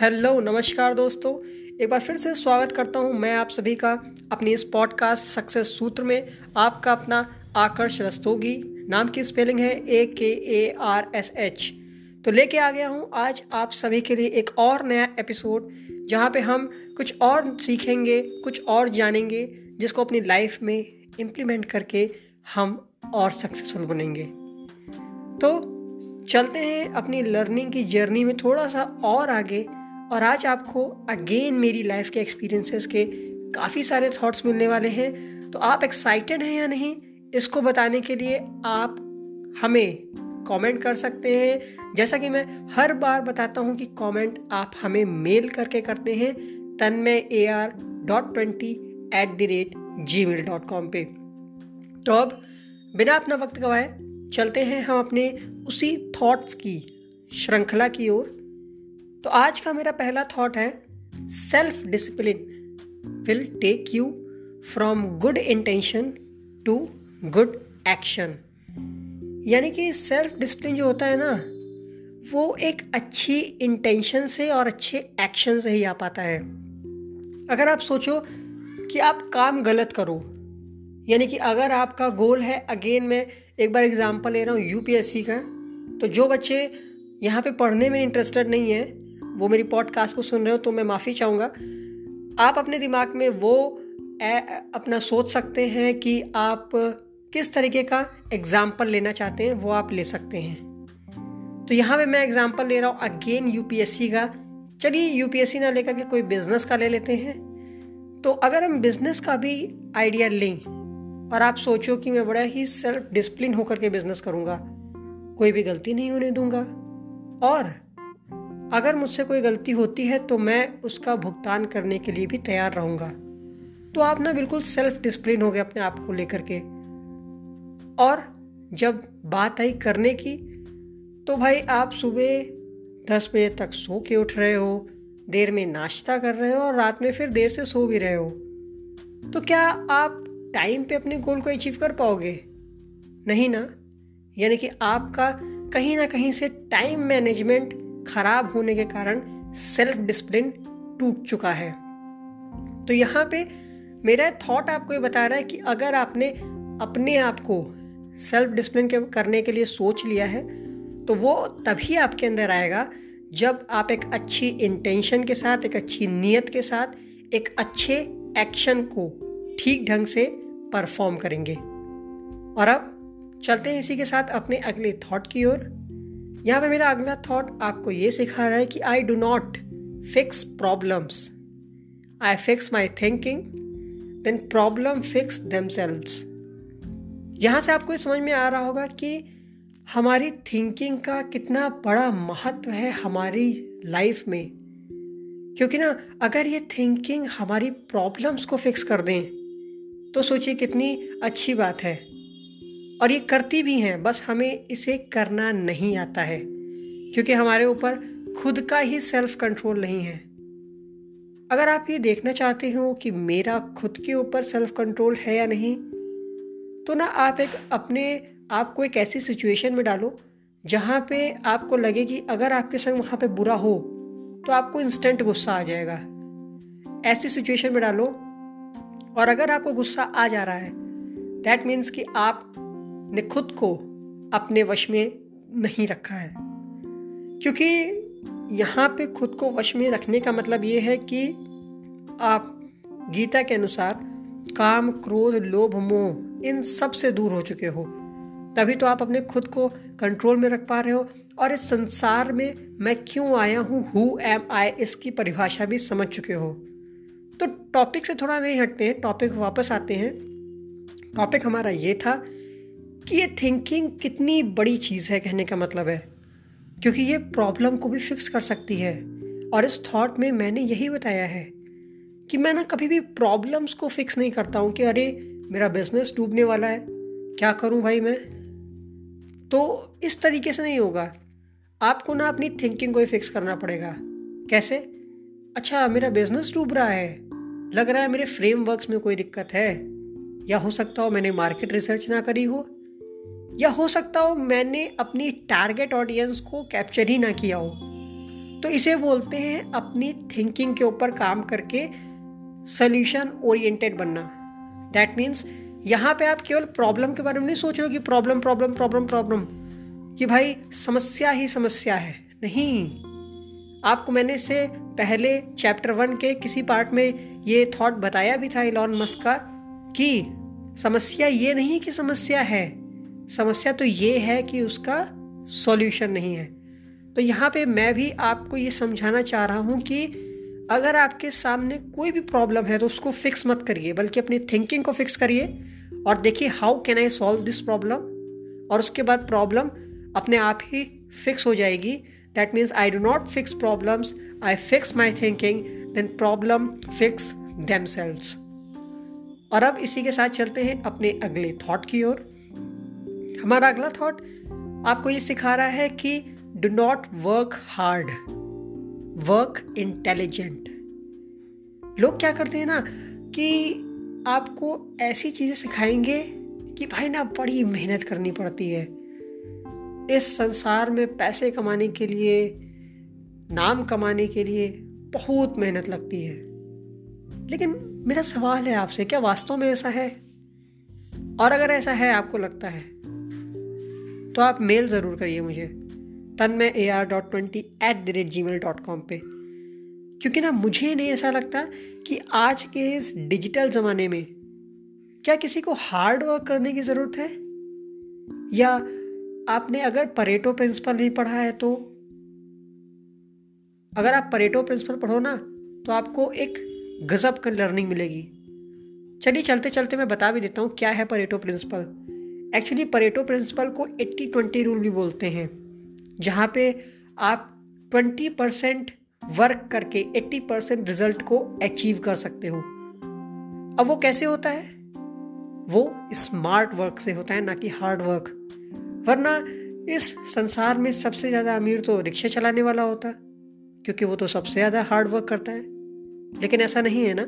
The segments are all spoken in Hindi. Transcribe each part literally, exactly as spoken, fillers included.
हेलो नमस्कार दोस्तों, एक बार फिर से स्वागत करता हूं मैं आप सभी का अपनी इस पॉडकास्ट सक्सेस सूत्र में। आपका अपना आकर्ष रस्तोगी, नाम की स्पेलिंग है ए के ए आर एस एच। तो लेके आ गया हूं आज आप सभी के लिए एक और नया एपिसोड, जहां पे हम कुछ और सीखेंगे, कुछ और जानेंगे, जिसको अपनी लाइफ में इम्प्लीमेंट करके हम और सक्सेसफुल बनेंगे। तो चलते हैं अपनी लर्निंग की जर्नी में थोड़ा सा और आगे, और आज आपको अगेन मेरी लाइफ के एक्सपीरियंसेस के काफ़ी सारे थॉट्स मिलने वाले हैं। तो आप एक्साइटेड हैं या नहीं, इसको बताने के लिए आप हमें कमेंट कर सकते हैं, जैसा कि मैं हर बार बताता हूं कि कमेंट आप हमें मेल करके करते हैं tanmayar dot twenty at the rate gmail dot com पे। तो अब बिना अपना वक्त गवाए चलते हैं हम अपने उसी थॉट्स की श्रृंखला की ओर। तो आज का मेरा पहला थॉट है, self discipline will take you from good intention to good action. यानी कि सेल्फ डिसिप्लिन जो होता है ना, वो एक अच्छी इंटेंशन से और अच्छे एक्शन से ही आ पाता है। अगर आप सोचो कि आप काम गलत करो, यानी कि अगर आपका गोल है, अगेन मैं एक बार एग्जांपल ले रहा हूँ यूपीएससी का, तो जो बच्चे यहाँ पे पढ़ने में इंटरेस्टेड नहीं है वो मेरी पॉडकास्ट को सुन रहे हो तो मैं माफ़ी चाहूँगा। आप अपने दिमाग में वो ए, अपना सोच सकते हैं कि आप किस तरीके का एग्ज़ाम्पल लेना चाहते हैं, वो आप ले सकते हैं। तो यहाँ पे मैं एग्ज़ाम्पल ले रहा हूँ अगेन यूपीएससी का। चलिए यूपीएससी ना लेकर के कोई बिज़नेस का ले लेते हैं। तो अगर हम बिज़नेस का भी आइडिया लें और आप सोचो कि मैं बड़ा ही सेल्फ डिसिप्लिन होकर के बिज़नेस करूँगा, कोई भी गलती नहीं होने दूँगा, और अगर मुझसे कोई गलती होती है तो मैं उसका भुगतान करने के लिए भी तैयार रहूँगा। तो आप ना बिल्कुल सेल्फ डिसिप्लिन हो गए अपने आप को लेकर के। और जब बात आई करने की, तो भाई आप सुबह दस बजे तक सो के उठ रहे हो, देर में नाश्ता कर रहे हो और रात में फिर देर से सो भी रहे हो, तो क्या आप टाइम पे अपने गोल को अचीव कर पाओगे? नहीं ना। यानी कि आपका कहीं ना कहीं से टाइम मैनेजमेंट खराब होने के कारण सेल्फ डिसिप्लिन टूट चुका है। तो यहाँ पे मेरा थॉट आपको ये बता रहा है कि अगर आपने अपने आप को सेल्फ डिसिप्लिन के करने के लिए सोच लिया है, तो वो तभी आपके अंदर आएगा जब आप एक अच्छी इंटेंशन के साथ, एक अच्छी नीयत के साथ, एक अच्छे एक्शन को ठीक ढंग से परफॉर्म करेंगे। और अब चलते हैं इसी के साथ अपने अगले थॉट की ओर। यहाँ पे मेरा अगला थॉट आपको ये सिखा रहा है कि I do not fix problems, I fix my thinking, then problem fix themselves. यहाँ से आपको समझ में आ रहा होगा कि हमारी थिंकिंग का कितना बड़ा महत्व है हमारी लाइफ में, क्योंकि ना अगर ये थिंकिंग हमारी प्रॉब्लम्स को फिक्स कर दें तो सोचिए कितनी अच्छी बात है। और ये करती भी हैं, बस हमें इसे करना नहीं आता है, क्योंकि हमारे ऊपर खुद का ही सेल्फ कंट्रोल नहीं है। अगर आप ये देखना चाहते हो कि मेरा खुद के ऊपर सेल्फ कंट्रोल है या नहीं, तो ना आप एक अपने आप को एक ऐसी सिचुएशन में डालो जहाँ पे आपको लगे कि अगर आपके संग वहाँ पे बुरा हो तो आपको इंस्टेंट गुस्सा आ जाएगा। ऐसी सिचुएशन में डालो, और अगर आपको गुस्सा आ जा रहा है दैट मीन्स कि आप ने खुद को अपने वश में नहीं रखा है, क्योंकि यहाँ पे खुद को वश में रखने का मतलब ये है कि आप गीता के अनुसार काम, क्रोध, लोभ, मोह, इन सब से दूर हो चुके हो, तभी तो आप अपने खुद को कंट्रोल में रख पा रहे हो। और इस संसार में मैं क्यों आया हूँ, हु एम आई, इसकी परिभाषा भी समझ चुके हो। तो टॉपिक से थोड़ा नहीं हटते हैं, टॉपिक वापस आते हैं। टॉपिक हमारा ये था कि ये थिंकिंग कितनी बड़ी चीज़ है, कहने का मतलब है, क्योंकि ये प्रॉब्लम को भी फिक्स कर सकती है। और इस थॉट में मैंने यही बताया है कि मैं ना कभी भी प्रॉब्लम्स को फिक्स नहीं करता हूँ कि अरे मेरा बिजनेस डूबने वाला है, क्या करूँ भाई मैं, तो इस तरीके से नहीं होगा। आपको ना अपनी थिंकिंग को ही फिक्स करना पड़ेगा। कैसे? अच्छा मेरा बिजनेस डूब रहा है, लग रहा है मेरे फ्रेमवर्क्स में कोई दिक्कत है, या हो सकता हो मैंने मार्केट रिसर्च ना करी हो, या हो सकता हो मैंने अपनी टारगेट ऑडियंस को कैप्चर ही ना किया हो। तो तो इसे बोलते हैं अपनी थिंकिंग के ऊपर काम करके सॉल्यूशन ओरिएंटेड बनना। दैट मीन्स यहाँ पे आप केवल प्रॉब्लम के बारे में नहीं सोच रहे हो कि प्रॉब्लम प्रॉब्लम प्रॉब्लम प्रॉब्लम कि भाई समस्या ही समस्या है। नहीं, आपको मैंने इससे पहले चैप्टर वन के किसी पार्ट में ये थॉट बताया भी था इलॉन मस्क का कि समस्या ये नहीं कि समस्या है, समस्या तो ये है कि उसका सॉल्यूशन नहीं है। तो यहाँ पे मैं भी आपको ये समझाना चाह रहा हूँ कि अगर आपके सामने कोई भी प्रॉब्लम है तो उसको फिक्स मत करिए, बल्कि अपनी थिंकिंग को फिक्स करिए और देखिए how can I solve this problem, और उसके बाद प्रॉब्लम अपने आप ही फिक्स हो जाएगी। That means I do not fix problems, I fix my thinking, then problem fix themselves. और अब इसी के साथ चलते हैं अपने अगले थॉट की ओर। हमारा अगला थॉट आपको ये सिखा रहा है कि do not work hard, work intelligent. लोग क्या करते हैं ना कि आपको ऐसी चीज़ें सिखाएंगे कि भाई ना बड़ी मेहनत करनी पड़ती है इस संसार में, पैसे कमाने के लिए, नाम कमाने के लिए बहुत मेहनत लगती है। लेकिन मेरा सवाल है आपसे, क्या वास्तव में ऐसा है? और अगर ऐसा है आपको लगता है तो आप मेल ज़रूर करिए मुझे tanmayar dot twenty at the rate gmail dot com पे, क्योंकि ना मुझे नहीं ऐसा लगता कि आज के इस डिजिटल ज़माने में क्या किसी को हार्ड वर्क करने की ज़रूरत है। या आपने अगर परेटो प्रिंसिपल नहीं पढ़ा है तो अगर आप परेटो प्रिंसिपल पढ़ो ना तो आपको एक गजब का लर्निंग मिलेगी। चलिए चलते चलते मैं बता भी देता हूँ क्या है Pareto principle. Actually Pareto principle को एट्टी ट्वेंटी रूल भी बोलते हैं, जहाँ पे आप ट्वेंटी परसेंट वर्क करके एट्टी परसेंट रिजल्ट को अचीव कर सकते हो। अब वो कैसे होता है? वो स्मार्ट वर्क से होता है, ना कि हार्ड वर्क। वरना इस संसार में सबसे ज़्यादा अमीर तो रिक्शा चलाने वाला होता, क्योंकि वो तो सबसे ज़्यादा हार्ड वर्क करता है। लेकिन ऐसा नहीं है ना,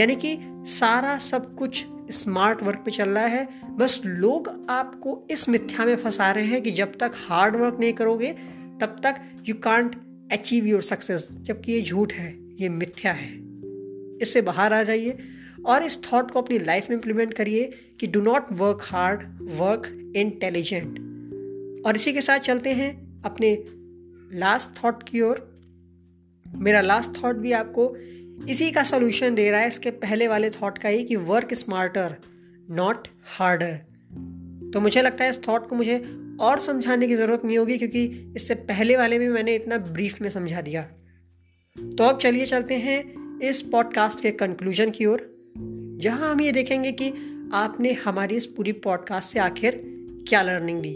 यानी कि सारा सब कुछ स्मार्ट वर्क पे चल रहा है। बस लोग आपको इस मिथ्या में फंसा रहे हैं कि जब तक हार्ड वर्क नहीं करोगे तब तक you can't achieve your success, जबकि ये झूठ है, ये मिथ्या है। इससे बाहर आ जाइए और इस थॉट को अपनी लाइफ में इंप्लीमेंट करिए कि do not work hard, work intelligent. और इसी के साथ चलते हैं अपने लास्ट थॉट की ओर। मेरा लास्ट थॉट भी आपको इसी का सॉल्यूशन दे रहा है, इसके पहले वाले थॉट का ही, कि वर्क स्मार्टर नॉट हार्डर। तो मुझे लगता है इस थॉट को मुझे और समझाने की ज़रूरत नहीं होगी, क्योंकि इससे पहले वाले में मैंने इतना ब्रीफ में समझा दिया। तो अब चलिए चलते हैं इस पॉडकास्ट के कंक्लूजन की ओर, जहां हम ये देखेंगे कि आपने हमारी इस पूरी पॉडकास्ट से आखिर क्या लर्निंग ली।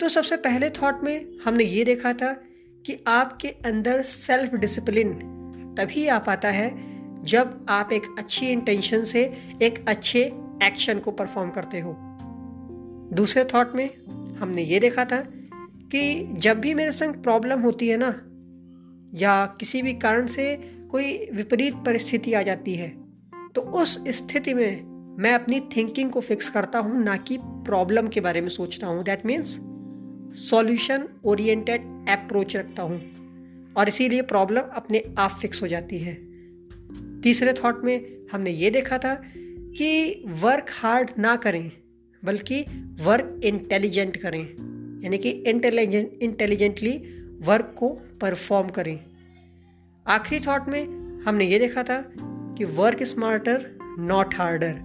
तो सबसे पहले थॉट में हमने ये देखा था कि आपके अंदर सेल्फ डिसिप्लिन तभी आ पाता है जब आप एक अच्छी इंटेंशन से एक अच्छे एक्शन को परफॉर्म करते हो। दूसरे थॉट में हमने ये देखा था कि जब भी मेरे संग प्रॉब्लम होती है ना, या किसी भी कारण से कोई विपरीत परिस्थिति आ जाती है, तो उस स्थिति में मैं अपनी थिंकिंग को फिक्स करता हूँ, ना कि प्रॉब्लम के बारे में सोचता हूँ। That means solution oriented approach रखता हूँ, और इसीलिए प्रॉब्लम अपने आप फिक्स हो जाती है। तीसरे थॉट में हमने ये देखा था कि वर्क हार्ड ना करें, बल्कि वर्क इंटेलिजेंट करें, यानी कि इंटेलिजेंट इंटेलिजेंटली वर्क को परफॉर्म करें। आखिरी थॉट में हमने ये देखा था कि work smarter not harder.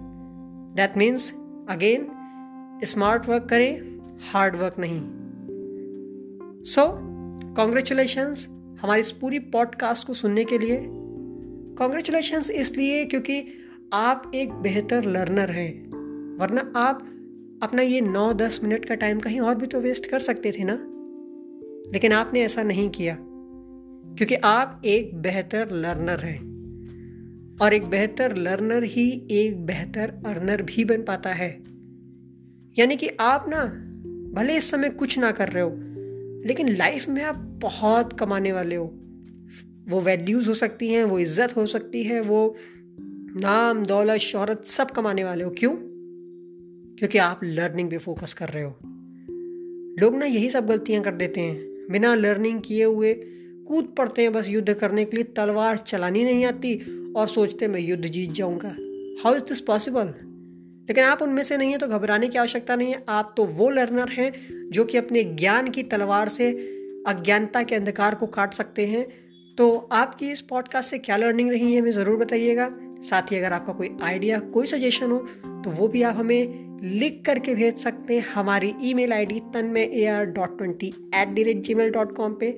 That means again smart work करें, हार्ड वर्क नहीं। सो कॉन्ग्रेचुलेशंस हमारी इस पूरी पॉडकास्ट को सुनने के लिए। कॉन्ग्रेचुलेशंस इसलिए क्योंकि आप एक बेहतर लर्नर हैं, वरना आप अपना ये नौ दस मिनट का टाइम कहीं और भी तो वेस्ट कर सकते थे ना, लेकिन आपने ऐसा नहीं किया, क्योंकि आप एक बेहतर लर्नर हैं। और एक बेहतर लर्नर ही एक बेहतर अर्नर भी बन पाता है। यानी कि आप ना भले इस समय कुछ ना कर रहे हो, लेकिन लाइफ में आप बहुत कमाने वाले हो। वो वैल्यूज़ हो सकती हैं, वो इज्जत हो सकती है, वो नाम, दौलत, शोहरत सब कमाने वाले हो। क्यों? क्योंकि आप लर्निंग पे फोकस कर रहे हो। लोग ना यही सब गलतियां कर देते हैं, बिना लर्निंग किए हुए कूद पड़ते हैं बस युद्ध करने के लिए, तलवार चलानी नहीं आती और सोचते मैं युद्ध जीत जाऊंगा। How is this possible? लेकिन आप उनमें से नहीं हैं तो घबराने की आवश्यकता नहीं है। आप तो वो लर्नर हैं जो कि अपने ज्ञान की तलवार से अज्ञानता के अंधकार को काट सकते हैं। तो आपकी इस पॉडकास्ट से क्या लर्निंग रही है हमें ज़रूर बताइएगा। साथ ही अगर आपका कोई आइडिया, कोई सजेशन हो तो वो भी आप हमें लिख करके भेज सकते हैं हमारी email ID Tanmay A R dot twenty at the rate Gmail dot com पे।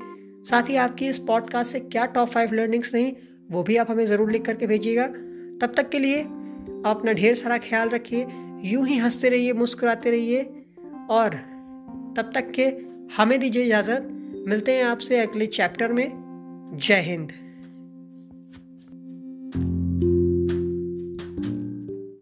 साथ ही आपकी इस पॉडकास्ट से क्या टॉप फाइव लर्निंग्स रहीं वो भी आप हमें ज़रूर लिख करके भेजिएगा। तब तक के लिए अपना ढेर सारा ख्याल रखिए, यूं ही हंसते रहिए, मुस्कुराते रहिए और तब तक के हमें दीजिए इजाज़त। मिलते हैं आपसे अगले चैप्टर में। जय हिंद।